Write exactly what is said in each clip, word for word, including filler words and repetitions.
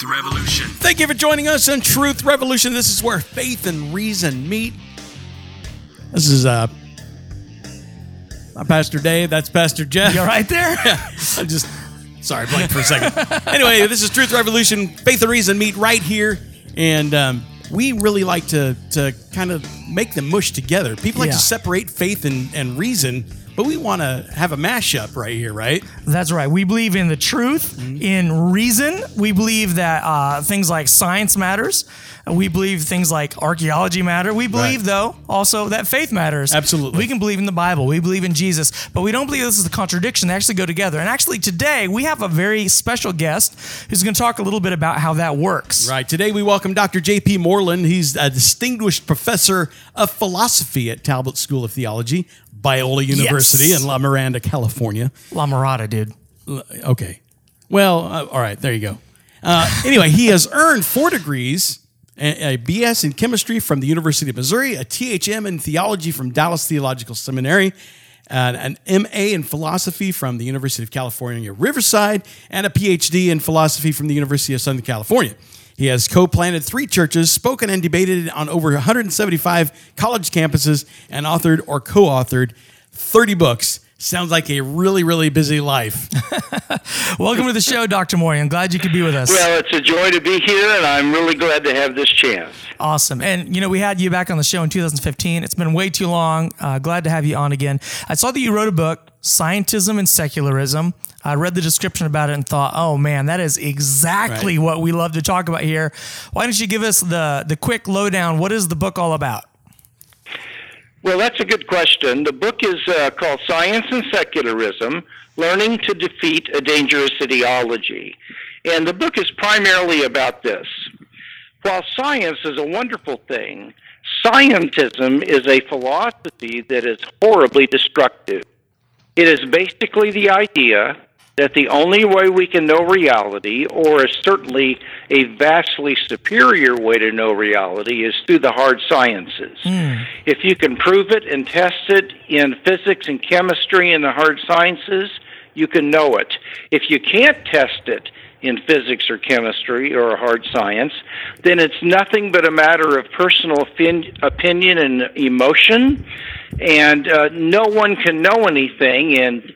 Truth Revolution. Thank you for joining us on Truth Revolution. This is where faith and reason meet. This is uh, I'm Pastor Dave. That's Pastor Jeff. You're right there. Yeah, I just sorry, blanked for a second. Anyway, this is Truth Revolution. Faith and reason meet right here, and um, we really like to to kind of make them mush together. People like yeah. to separate faith and, and reason. But we want to have a mashup right here, right? That's right. We believe in the truth, mm-hmm. in reason. We believe that uh, things like science matters. We believe things like archaeology matter. We believe, right. though, also that faith matters. Absolutely. We can believe in the Bible. We believe in Jesus. But we don't believe this is a contradiction. They actually go together. And actually today, we have a very special guest who's going to talk a little bit about how that works. Right. Today, we welcome Doctor J P. Moreland. He's a distinguished professor of philosophy at Talbot School of Theology, Biola University yes. in La Mirada, California. La Mirada, dude. Okay. Well, uh, all right. There you go. Uh, anyway, he has earned four degrees, a B S in chemistry from the University of Missouri, a T H M in theology from Dallas Theological Seminary, an M A in philosophy from the University of California, Riverside, and a P H D in philosophy from the University of Southern California. He has co-planted three churches, spoken and debated on over one hundred seventy-five college campuses, and authored or co-authored thirty books. Sounds like a really, really busy life. Welcome to the show, Doctor Moreland. I'm glad you could be with us. Well, it's a joy to be here, and I'm really glad to have this chance. Awesome. And, you know, we had you back on the show in two thousand fifteen. It's been way too long. Uh, glad to have you on again. I saw that you wrote a book, Scientism and Secularism. I read the description about it and thought, oh man, that is exactly right. what we love to talk about here. Why don't you give us the, the quick lowdown? What is the book all about? Well, that's a good question. The book is uh, called Science and Secularism, Learning to Defeat a Dangerous Ideology. And the book is primarily about this. While science is a wonderful thing, scientism is a philosophy that is horribly destructive. It is basically the idea that the only way we can know reality, or certainly a vastly superior way to know reality, is through the hard sciences. Mm. If you can prove it and test it in physics and chemistry and the hard sciences, you can know it. If you can't test it in physics or chemistry or a hard science, then it's nothing but a matter of personal opinion and emotion, and uh, no one can know anything in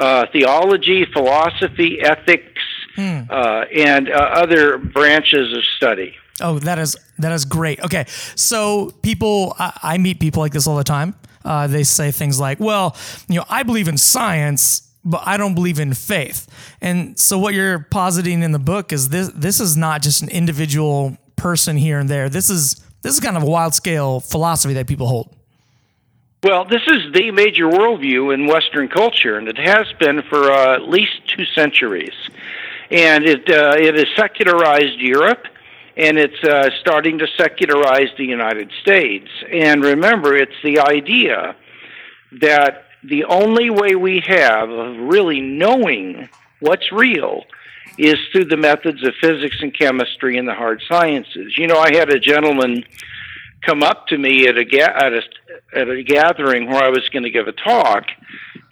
uh, theology, philosophy, ethics, hmm. uh, and uh, other branches of study. Oh, that is that is great. Okay, so people, I, I meet people like this all the time. Uh, they say things like, well, you know, I believe in science, but I don't believe in faith. And so what you're positing in the book is this, this is not just an individual person here and there. This is, this is kind of a wild scale philosophy that people hold. Well, this is the major worldview in Western culture, and it has been for uh, at least two centuries. And it, uh, it has secularized Europe, and it's uh, starting to secularize the United States. And remember, it's the idea that the only way we have of really knowing what's real is through the methods of physics and chemistry and the hard sciences. You know, I had a gentleman come up to me at a, ga- at a, at a gathering where I was going to give a talk.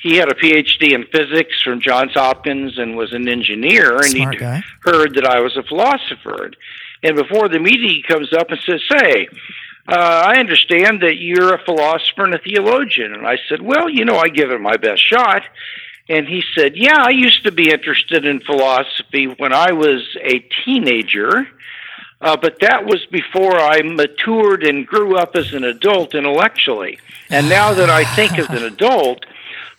He had a P H D in physics from Johns Hopkins and was an engineer, and he heard that I was a philosopher. And before the meeting, he comes up and says, "Hey, Uh, I understand that you're a philosopher and a theologian." And I said, "Well, you know, I give it my best shot." And he said, "Yeah, I used to be interested in philosophy when I was a teenager, uh, but that was before I matured and grew up as an adult intellectually. And now that I think as an adult,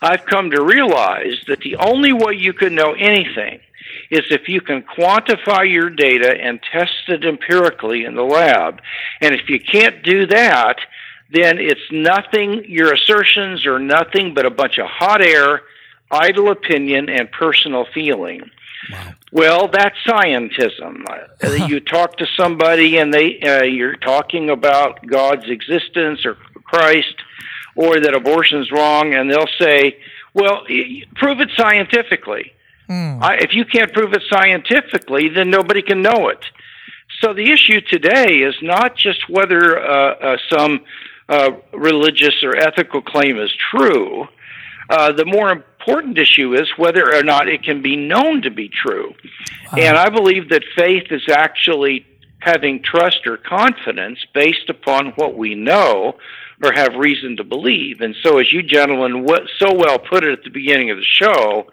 I've come to realize that the only way you can know anything is if you can quantify your data and test it empirically in the lab. And if you can't do that, then it's nothing, your assertions are nothing but a bunch of hot air, idle opinion, and personal feeling." Wow. Well, that's scientism. Uh-huh. You talk to somebody and they uh, you're talking about God's existence or Christ, or that abortion's wrong, and they'll say, "Well, prove it scientifically." Mm. I, if you can't prove it scientifically, then nobody can know it. So the issue today is not just whether uh, uh, some uh, religious or ethical claim is true, Uh, the more important issue is whether or not it can be known to be true. Wow. And I believe that faith is actually having trust or confidence based upon what we know or have reason to believe. And so, as you gentlemen so well put it at the beginning of the show,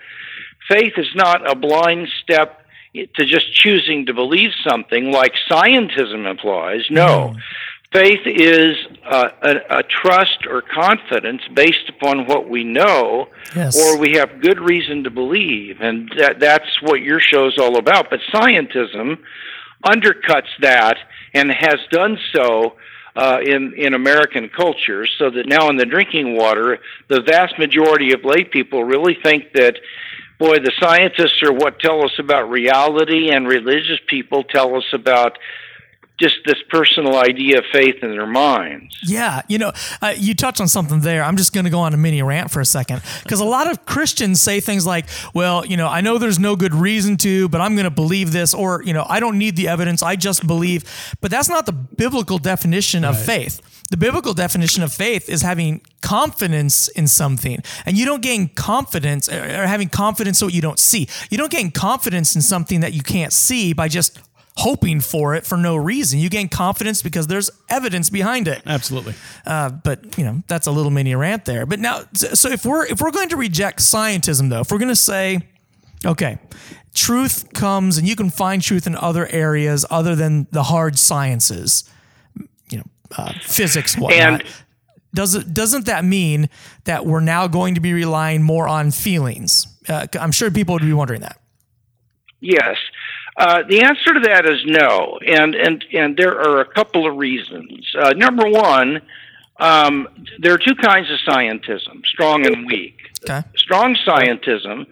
faith is not a blind step to just choosing to believe something like scientism implies. No. Mm. Faith is uh, a, a trust or confidence based upon what we know, yes, or we have good reason to believe, and that, that's what your show's all about. But scientism undercuts that and has done so uh, in, in American culture, so that now in the drinking water, the vast majority of lay people really think that, boy, the scientists are what tell us about reality, and religious people tell us about just this personal idea of faith in their minds. Yeah, you know, uh, you touched on something there. I'm just going to go on a mini rant for a second, because a lot of Christians say things like, well, you know, I know there's no good reason to, but I'm going to believe this, or, you know, I don't need the evidence, I just believe. But that's not the biblical definition of faith. The biblical definition of faith is having confidence in something, and you don't gain confidence or having confidence so you don't see. You don't gain confidence in something that you can't see by just hoping for it for no reason. You gain confidence because there's evidence behind it. Absolutely. Uh, but you know, that's a little mini rant there. But now, so if we're if we're going to reject scientism, though, if we're going to say, okay, truth comes and you can find truth in other areas other than the hard sciences, you know, uh, physics, whatnot. And does it, doesn't that mean that we're now going to be relying more on feelings? Uh, I'm sure people would be wondering that. Yes. Uh, the answer to that is no, and, and, and there are a couple of reasons. Uh, number one, um, there are two kinds of scientism, strong and weak. Okay. Strong scientism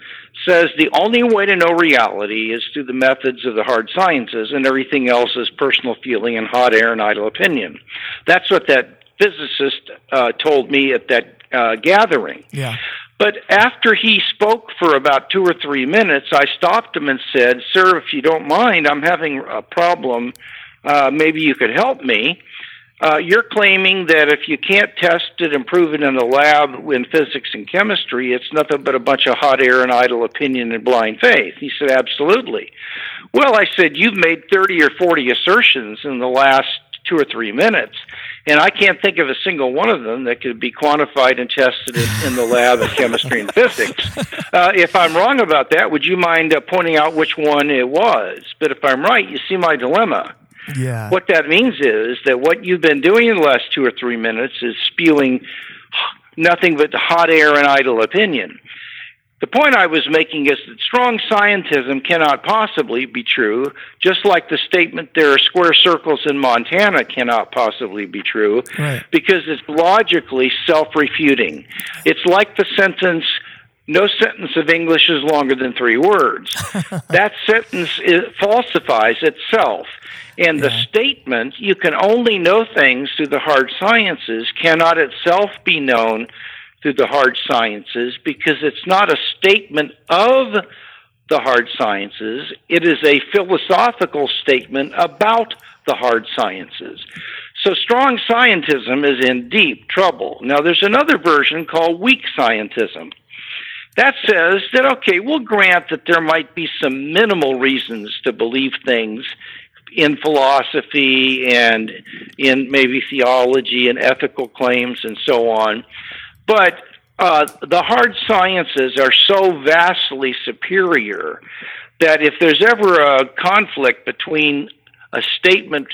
says the only way to know reality is through the methods of the hard sciences, and everything else is personal feeling and hot air and idle opinion. That's what that physicist uh, told me at that uh, gathering. Yeah. But after he spoke for about two or three minutes, I stopped him and said, "Sir, if you don't mind, I'm having a problem. Uh, maybe you could help me. Uh, you're claiming that if you can't test it and prove it in a lab in physics and chemistry, it's nothing but a bunch of hot air and idle opinion and blind faith." He said, "Absolutely." Well, I said, "You've made thirty or forty assertions in the last two or three minutes, and I can't think of a single one of them that could be quantified and tested in the lab of chemistry and physics. Uh, if I'm wrong about that, would you mind uh, pointing out which one it was? But if I'm right, you see my dilemma." Yeah. What that means is that what you've been doing in the last two or three minutes is spewing nothing but hot air and idle opinion. The point I was making is that strong scientism cannot possibly be true, just like the statement there are square circles in Montana cannot possibly be true, right, because it's logically self-refuting. It's like the sentence, "No sentence of English is longer than three words." That sentence is, falsifies itself. And yeah, the statement, "You can only know things through the hard sciences," cannot itself be known through the hard sciences, because it's not a statement of the hard sciences. It is a philosophical statement about the hard sciences. So strong scientism is in deep trouble. Now, there's another version called weak scientism. That says that, okay, we'll grant that there might be some minimal reasons to believe things in philosophy and in maybe theology and ethical claims and so on, but uh, the hard sciences are so vastly superior that if there's ever a conflict between a statement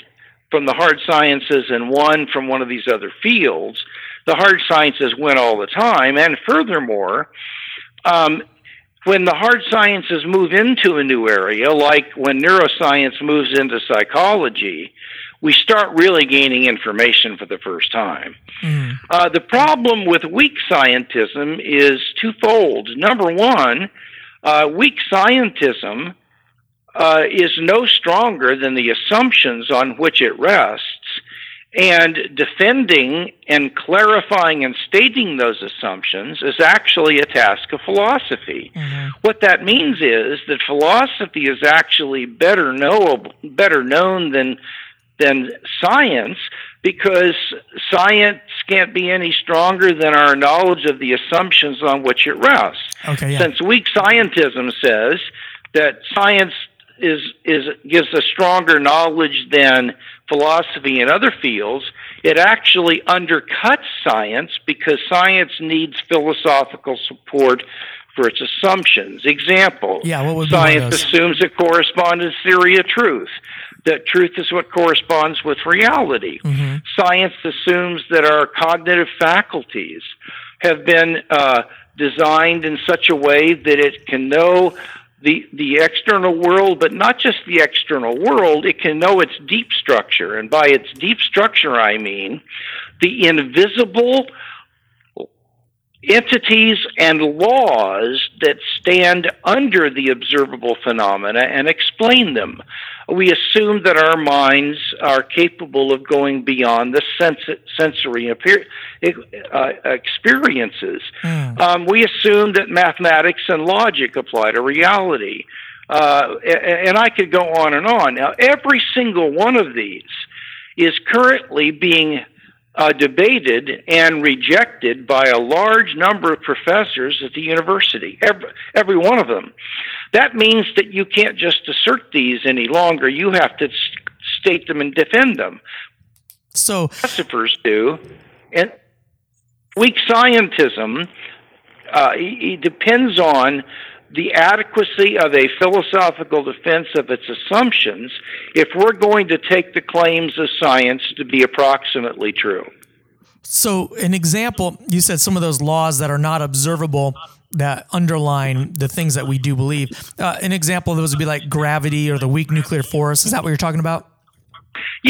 from the hard sciences and one from one of these other fields, the hard sciences win all the time. And furthermore, um, when the hard sciences move into a new area, like when neuroscience moves into psychology, we start really gaining information for the first time. Mm. Uh, the problem with weak scientism is twofold. Number one, uh, weak scientism uh, is no stronger than the assumptions on which it rests, and defending and clarifying and stating those assumptions is actually a task of philosophy. Mm-hmm. What that means is that philosophy is actually better knowable, better known than than science, because science can't be any stronger than our knowledge of the assumptions on which it rests. Okay, yeah. Since weak scientism says that science is is gives a stronger knowledge than philosophy and other fields, it actually undercuts science because science needs philosophical support for its assumptions. Example, yeah, what would science assumes a correspondence theory of truth, that truth is what corresponds with reality. Mm-hmm. Science assumes that our cognitive faculties have been uh, designed in such a way that it can know the the external world, but not just the external world, it can know its deep structure. And by its deep structure, I mean the invisible entities and laws that stand under the observable phenomena and explain them. We assume that our minds are capable of going beyond the sens- sensory appear- uh, experiences. Mm. Um, we assume that mathematics and logic apply to reality. Uh, and I could go on and on. Now, every single one of these is currently being Uh, debated and rejected by a large number of professors at the university, every, every one of them. That means that you can't just assert these any longer. You have to state them and defend them. So philosophers do, and weak scientism uh, it depends on the adequacy of a philosophical defense of its assumptions if we're going to take the claims of science to be approximately true. So an example, you said some of those laws that are not observable that underline the things that we do believe. Uh, an example of those would be like gravity or the weak nuclear force. Is that what you're talking about?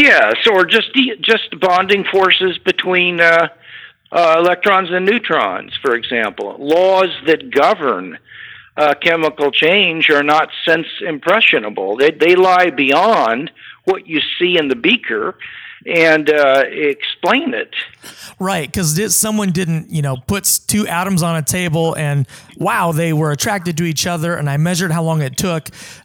Yes, or just just bonding forces between uh, uh, electrons and neutrons, for example. Laws that govern Uh, chemical change are not sense impressionable. They they lie beyond what you see in the beaker and uh, explain it. Right, because someone didn't, you know, puts two atoms on a table and, wow, they were attracted to each other and I measured how long it took.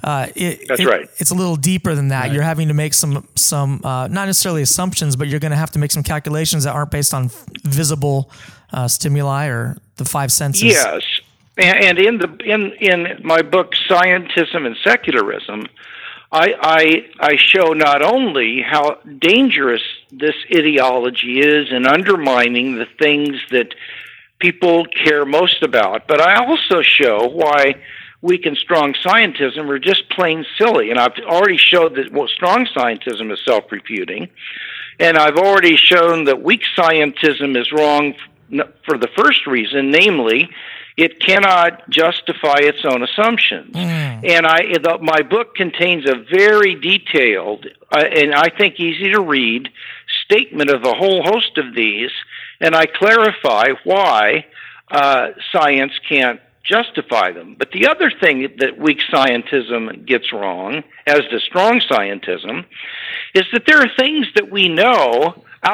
Uh, it, That's it, right. It's a little deeper than that. Right. You're having to make some, some uh, not necessarily assumptions, but you're going to have to make some calculations that aren't based on visible uh, stimuli or the five senses. Yes. And in the in, in my book, Scientism and Secularism, I, I I show not only how dangerous this ideology is in undermining the things that people care most about, but I also show why weak and strong scientism are just plain silly. And I've already showed that well, strong scientism is self-refuting, and I've already shown that weak scientism is wrong for the first reason, namely, it cannot justify its own assumptions. Mm. And I, the, my book contains a very detailed, uh, and I think easy to read, statement of a whole host of these, and I clarify why uh, science can't justify them. But the other thing that weak scientism gets wrong, as does strong scientism, is that there are things that we know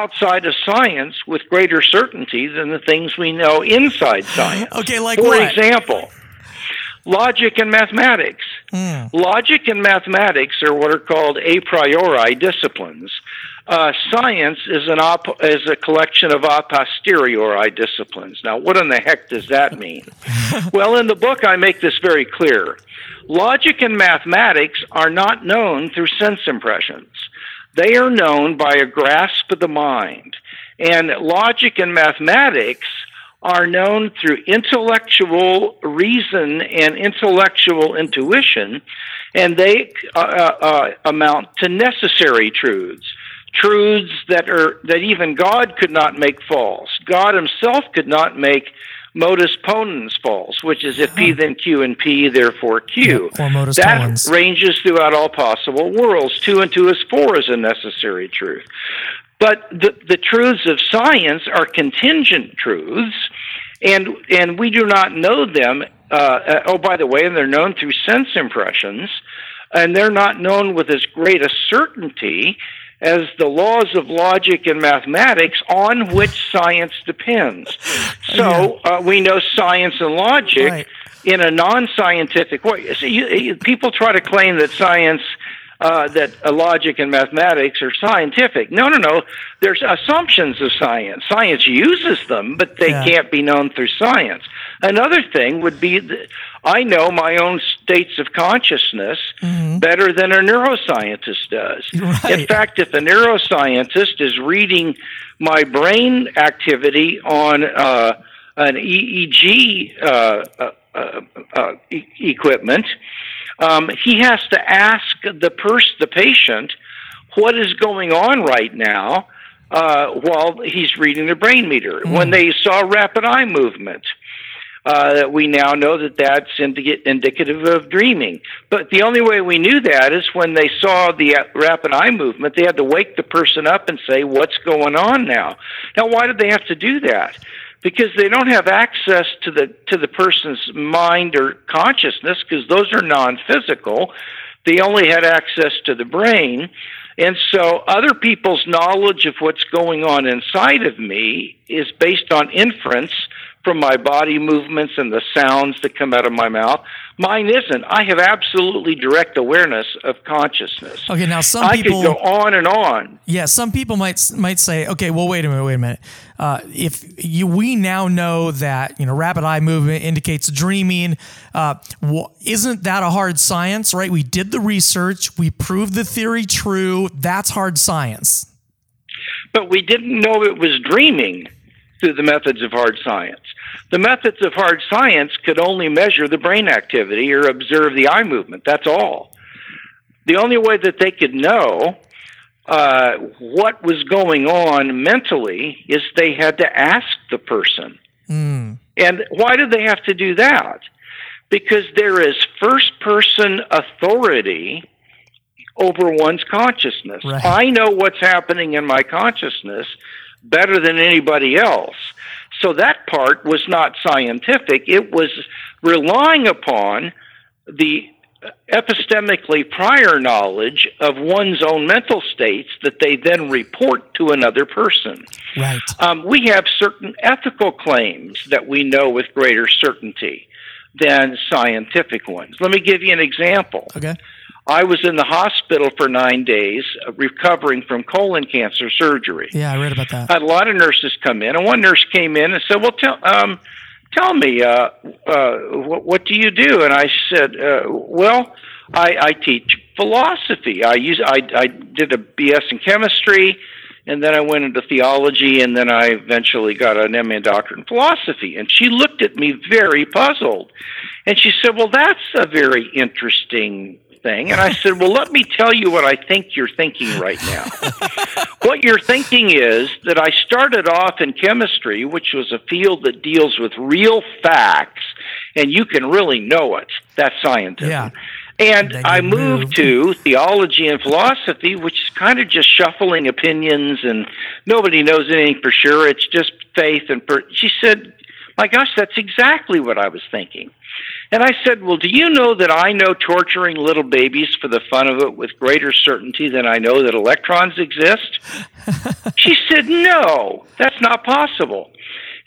outside of science with greater certainty than the things we know inside science. Okay, like For what? example, logic and mathematics. Mm. Logic and mathematics are what are called a priori disciplines. Uh, science is an op- is a collection of a posteriori disciplines. Now, what in the heck does that mean? Well, in the book, I make this very clear. Logic and mathematics are not known through sense impressions. They are known by a grasp of the mind, and logic and mathematics are known through intellectual reason and intellectual intuition, and they uh, uh, amount to necessary truths, truths that are that even God could not make false. God himself could not make modus ponens false, which is if P then Q and P, therefore Q. Yeah, or modus that ponens. Ranges throughout all possible worlds. Two and two is four is a necessary truth. But the, the truths of science are contingent truths, and and we do not know them. Uh, uh, oh, by the way, and they're known through sense impressions, and they're not known with as great a certainty as the laws of logic and mathematics on which science depends. So uh, we know science and logic right. in a non-scientific way. So you, you, people try to claim that science uh, that uh, logic and mathematics are scientific. No, no, no. There's assumptions of science. Science uses them, but they yeah. can't be known through science. Another thing would be that I know my own states of consciousness mm-hmm. better than a neuroscientist does. Right. In fact, if a neuroscientist is reading my brain activity on uh, an E E G uh, uh, uh, uh, e- equipment, um, he has to ask the pers- the patient what is going on right now uh, while he's reading the brain meter. Mm. When they saw rapid eye movement, that uh, we now know that that's indi- indicative of dreaming. But the only way we knew that is when they saw the uh, rapid eye movement, they had to wake the person up and say, what's going on now? Now, why did they have to do that? Because they don't have access to the to the person's mind or consciousness, because those are non-physical. They only had access to the brain. And so other people's knowledge of what's going on inside of me is based on inference from my body movements and the sounds that come out of my mouth. Mine isn't. I have absolutely direct awareness of consciousness. Okay, now some people... I could go on and on. Yeah, some people might might say, okay, well, wait a minute, wait a minute. Uh, if you, we now know that, you know, rapid eye movement indicates dreaming, uh, wh- isn't that a hard science, right? We did the research, we proved the theory true, that's hard science. But we didn't know it was dreaming through the methods of hard science. The methods of hard science could only measure the brain activity or observe the eye movement. That's all. The only way that they could know uh, what was going on mentally is they had to ask the person. Mm. And why did they have to do that? Because there is first-person authority over one's consciousness. Right. I know what's happening in my consciousness better than anybody else. So that part was not scientific. It was relying upon the epistemically prior knowledge of one's own mental states that they then report to another person. Right. Um, we have certain ethical claims that we know with greater certainty than scientific ones. Let me give you an example. Okay. I was in the hospital for nine days recovering from colon cancer surgery. Yeah, I read about that. I had a lot of nurses come in, and one nurse came in and said, well, tell um, tell me, uh, uh, what, what do you do? And I said, uh, well, I, I teach philosophy. I, use, I, I did a B S in chemistry, and then I went into theology, and then I eventually got an M A in doctrine and philosophy. And she looked at me very puzzled, and she said, well, that's a very interesting thing. And I said, well, let me tell you what I think you're thinking right now. What you're thinking is that I started off in chemistry, which was a field that deals with real facts, and you can really know it. That's scientific. Yeah. And I moved to theology and philosophy, which is kind of just shuffling opinions, and nobody knows anything for sure. It's just faith. And per- she said, my gosh, that's exactly what I was thinking. And I said, well, do you know that I know torturing little babies for the fun of it with greater certainty than I know that electrons exist? She said, no, that's not possible.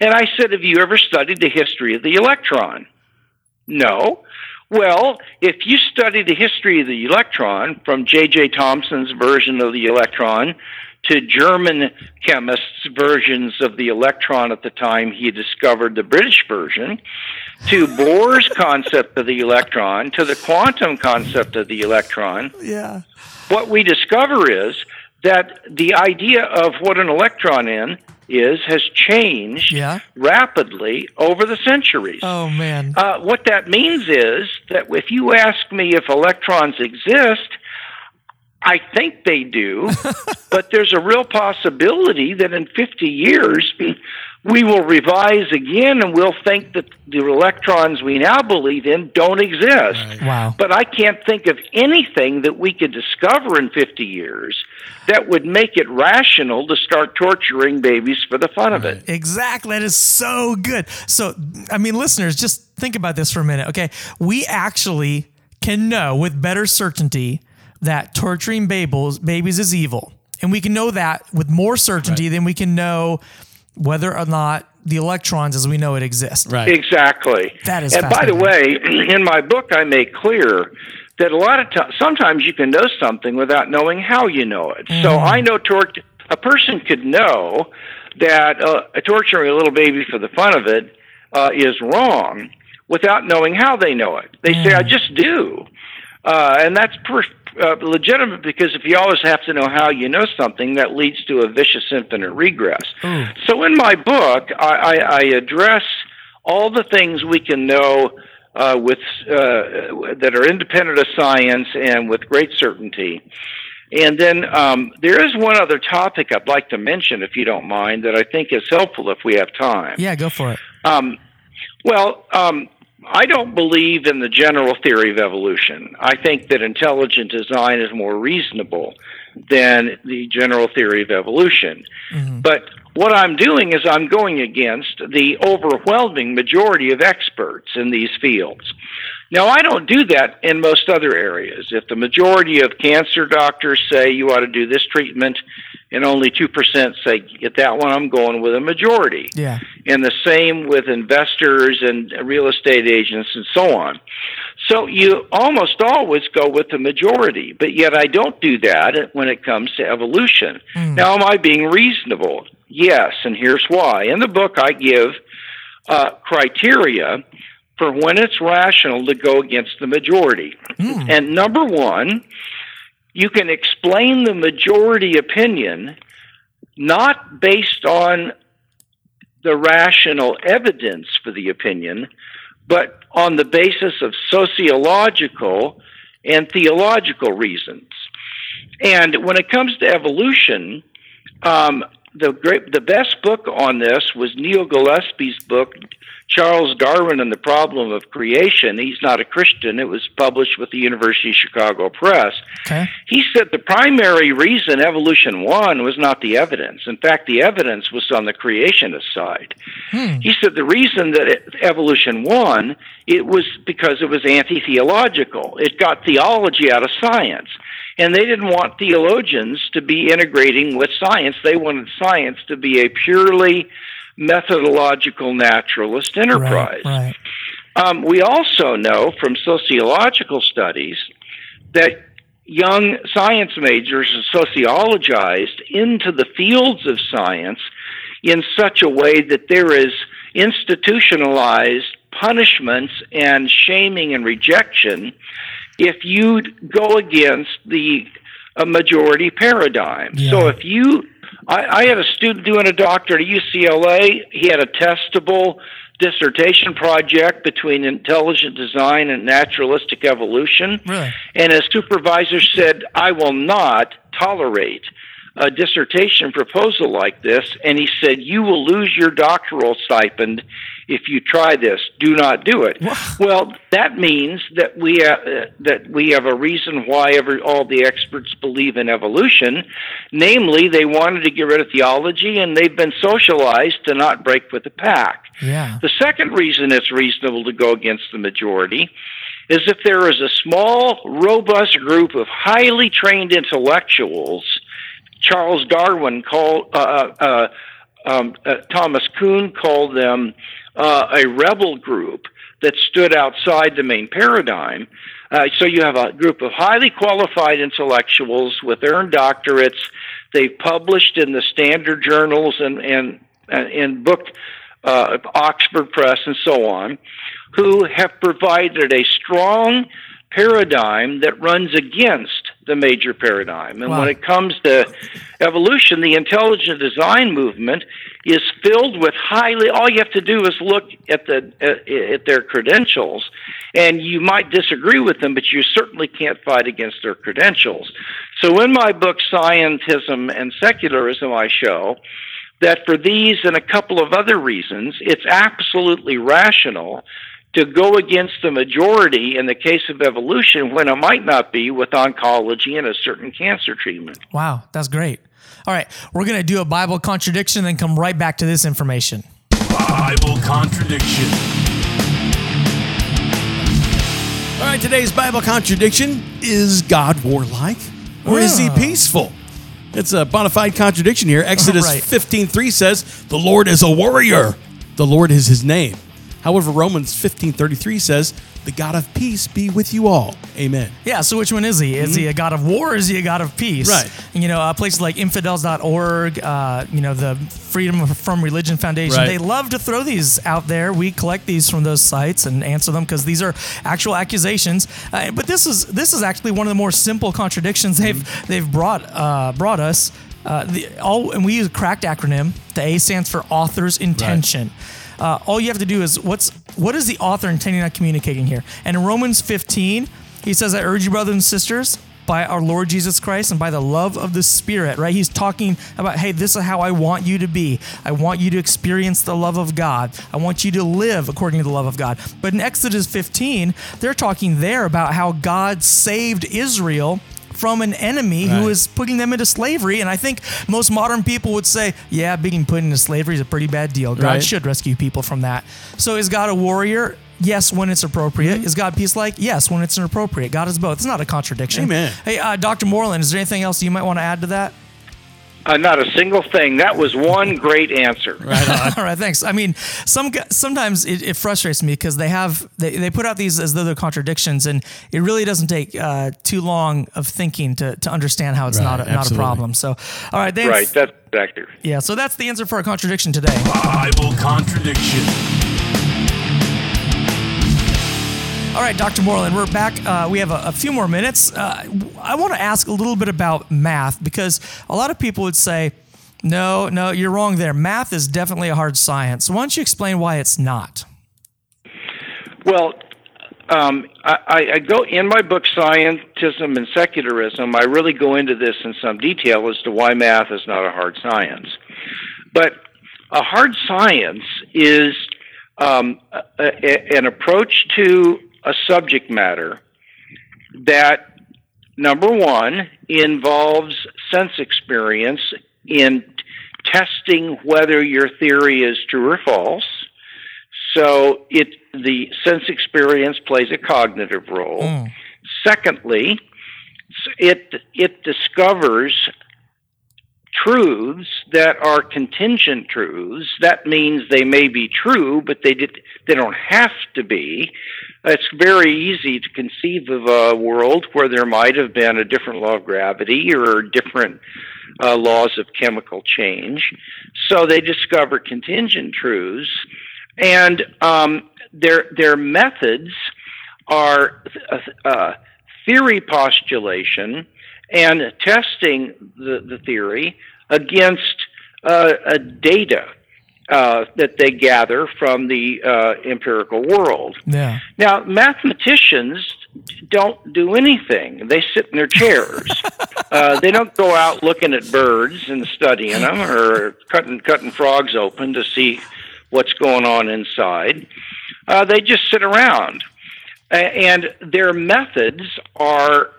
And I said, have you ever studied the history of the electron? No. Well, if you study the history of the electron, from J J Thomson's version of the electron to German chemists' versions of the electron at the time he discovered the British version, to Bohr's concept of the electron, to the quantum concept of the electron, yeah. what we discover is that the idea of what an electron in is has changed yeah. rapidly over the centuries. Oh, man. Uh, what that means is that if you ask me if electrons exist, I think they do, but there's a real possibility that in fifty years we will revise again and we'll think that the electrons we now believe in don't exist. Right. Wow. But I can't think of anything that we could discover in fifty years that would make it rational to start torturing babies for the fun of it. Exactly. That is so good. So, I mean, listeners, just think about this for a minute, okay? We actually can know with better certainty that torturing babies, babies is evil. And we can know that with more certainty right. than we can know whether or not the electrons as we know it exist. Right. Exactly. That is. And by the way, in my book, I make clear that a lot of times, sometimes you can know something without knowing how you know it. Mm-hmm. So I know tor- a person could know that uh, torturing a little baby for the fun of it uh, is wrong without knowing how they know it. They mm-hmm. say, I just do. Uh, and that's per- uh, legitimate, because if you always have to know how you know something, that leads to a vicious infinite regress. Mm. So in my book, I, I, I address all the things we can know uh, with uh, that are independent of science and with great certainty. And then um, there is one other topic I'd like to mention, if you don't mind, that I think is helpful if we have time. Yeah, go for it. Um, well, um, I don't believe in the general theory of evolution. I think that intelligent design is more reasonable than the general theory of evolution. Mm-hmm. But what I'm doing is I'm going against the overwhelming majority of experts in these fields. Now, I don't do that in most other areas. If the majority of cancer doctors say you ought to do this treatment, and only two percent say get that one, I'm going with a majority. Yeah. And the same with investors and real estate agents and so on. So you almost always go with the majority, but yet I don't do that when it comes to evolution. Mm. Now, am I being reasonable? Yes, and here's why. In the book, I give uh, criteria for when it's rational to go against the majority. Mm. And number one, you can explain the majority opinion not based on the rational evidence for the opinion, but on the basis of sociological and theological reasons. And when it comes to evolution, um, the great, the best book on this was Neil Gillespie's book, Charles Darwin and the Problem of Creation. He's not a Christian. It was published with the University of Chicago Press. Okay. He said the primary reason evolution won was not the evidence. In fact, the evidence was on the creationist side. Hmm. He said the reason that it, evolution won, it was because it was anti-theological. It got theology out of science. And they didn't want theologians to be integrating with science. They wanted science to be a purely methodological naturalist enterprise. Right, right. Um, we also know from sociological studies that young science majors are sociologized into the fields of science in such a way that there is institutionalized punishments and shaming and rejection if you go against the uh, majority paradigm. Yeah. So if you, I, I had a student doing a doctorate at U C L A. He had a testable dissertation project between intelligent design and naturalistic evolution. Really? And his supervisor said, I will not tolerate a dissertation proposal like this. And he said, you will lose your doctoral stipend if you try this. Do not do it. What? Well, that means that we have, uh, that we have a reason why every, all the experts believe in evolution. Namely, they wanted to get rid of theology, and they've been socialized to not break with the pack. Yeah. The second reason it's reasonable to go against the majority is if there is a small, robust group of highly trained intellectuals. Charles Darwin called, uh, uh, um, uh, Thomas Kuhn called them uh, a rebel group that stood outside the main paradigm. Uh, so you have a group of highly qualified intellectuals with earned doctorates. They've published in the standard journals and, and, and book, uh, Oxford Press and so on, who have provided a strong paradigm that runs against the major paradigm. And wow. When it comes to evolution, the intelligent design movement is filled with highly, all you have to do is look at the uh, at their credentials, and you might disagree with them, but you certainly can't fight against their credentials. So in my book, Scientism and Secularism, I show that for these and a couple of other reasons, it's absolutely rational to go against the majority in the case of evolution when it might not be with oncology and a certain cancer treatment. Wow, that's great. All right, we're going to do a Bible contradiction, then come right back to this information. Bible contradiction. All right, today's Bible contradiction, is God warlike or yeah. is he peaceful? It's a bona fide contradiction here. Exodus right. fifteen three says, the Lord is a warrior. The Lord is his name. However, Romans fifteen thirty-three says, the God of peace be with you all. Amen. Yeah, so which one is he? Is mm-hmm. he a God of war or is he a God of peace? Right. And, you know, uh, places like infidels dot org, uh, you know, the Freedom From Religion Foundation, right. they love to throw these out there. We collect these from those sites and answer them because these are actual accusations. Uh, but this is this is actually one of the more simple contradictions they've mm-hmm. they've brought uh, brought us. Uh, the, all, and we use a cracked acronym. The A stands for author's intention. Right. Uh, all you have to do is what's what is the author intending on communicating here? And in Romans fifteen, he says, I urge you, brothers and sisters, by our Lord Jesus Christ and by the love of the Spirit, right? He's talking about, hey, this is how I want you to be. I want you to experience the love of God. I want you to live according to the love of God. But in Exodus fifteen, they're talking there about how God saved Israel from an enemy right. who is putting them into slavery. And I think most modern people would say, yeah, being put into slavery is a pretty bad deal. God right. should rescue people from that. So is God a warrior? Yes, when it's appropriate. Mm-hmm. Is God peace-like? Yes, when it's inappropriate. God is both. It's not a contradiction. Amen. Hey, uh, Doctor Moreland, is there anything else you might want to add to that? Uh, not a single thing. That was one great answer. Right on. All right, thanks. I mean, some sometimes it, it frustrates me because they have they, they put out these as though they're contradictions, and it really doesn't take uh, too long of thinking to, to understand how it's right, not a, not a problem. So, all right, thanks. Right, that's exactly. Yeah, so that's the answer for our contradiction today. Bible contradiction. All right, Doctor Moreland, we're back. Uh, we have a, a few more minutes. Uh, I want to ask a little bit about math because a lot of people would say, no, no, you're wrong there. Math is definitely a hard science. Why don't you explain why it's not? Well, um, I, I go in my book, Scientism and Secularism, I really go into this in some detail as to why math is not a hard science. But a hard science is um, a, a, an approach to a subject matter that, number one, involves sense experience in testing whether your theory is true or false. So it the sense experience plays a cognitive role. Mm. Secondly, it it discovers truths that are contingent truths. That means they may be true, but they did, they don't have to be. It's very easy to conceive of a world where there might have been a different law of gravity or different uh, laws of chemical change. So they discover contingent truths, and um, their their methods are uh, theory postulation and testing the, the theory against uh, a data uh, that they gather from the uh, empirical world. Yeah. Now, mathematicians don't do anything. They sit in their chairs. uh, they don't go out looking at birds and studying them or cutting cutting frogs open to see what's going on inside. Uh, they just sit around. Uh, and their methods are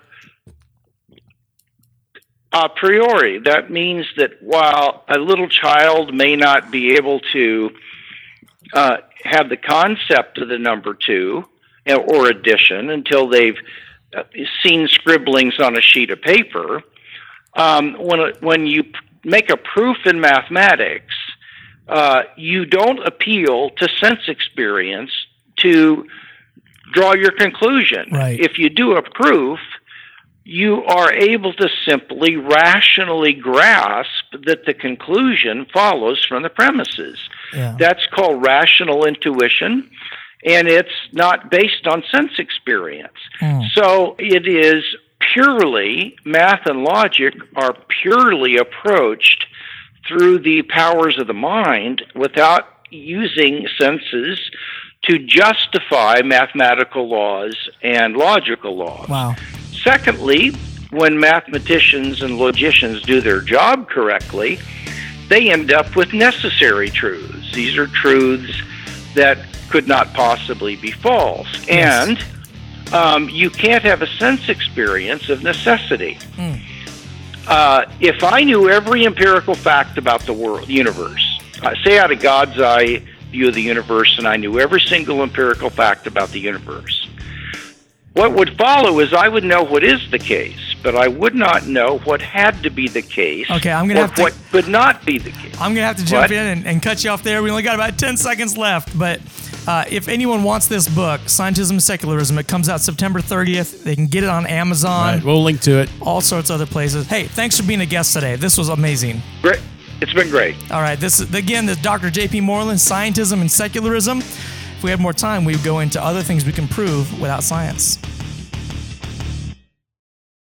a priori. That means that while a little child may not be able to uh, have the concept of the number two or addition until they've seen scribblings on a sheet of paper, um, when when you make a proof in mathematics, uh, you don't appeal to sense experience to draw your conclusion. Right. If you do a proof, you are able to simply rationally grasp that the conclusion follows from the premises. Yeah. That's called rational intuition, and it's not based on sense experience. Mm. So it is purely, math and logic are purely approached through the powers of the mind without using senses to justify mathematical laws and logical laws. Wow. Secondly, when mathematicians and logicians do their job correctly, they end up with necessary truths. These are truths that could not possibly be false. Yes. And um, you can't have a sense experience of necessity. Mm. Uh, if I knew every empirical fact about the world, universe, uh, say out of God's eye view of the universe, and I knew every single empirical fact about the universe, what would follow is I would know what is the case, but I would not know what had to be the case. Okay, I'm gonna or have to, what could not be the case. I'm going to have to jump what? in and, and cut you off there. We only got about ten seconds left, but Uh, if anyone wants this book, Scientism and Secularism, it comes out September thirtieth. They can get it on Amazon. Right, we'll link to it. All sorts of other places. Hey, thanks for being a guest today. This was amazing. Great. It's been great. All right. This is, again, this is Doctor J P. Moreland, Scientism and Secularism. If we had more time, we would go into other things we can prove without science.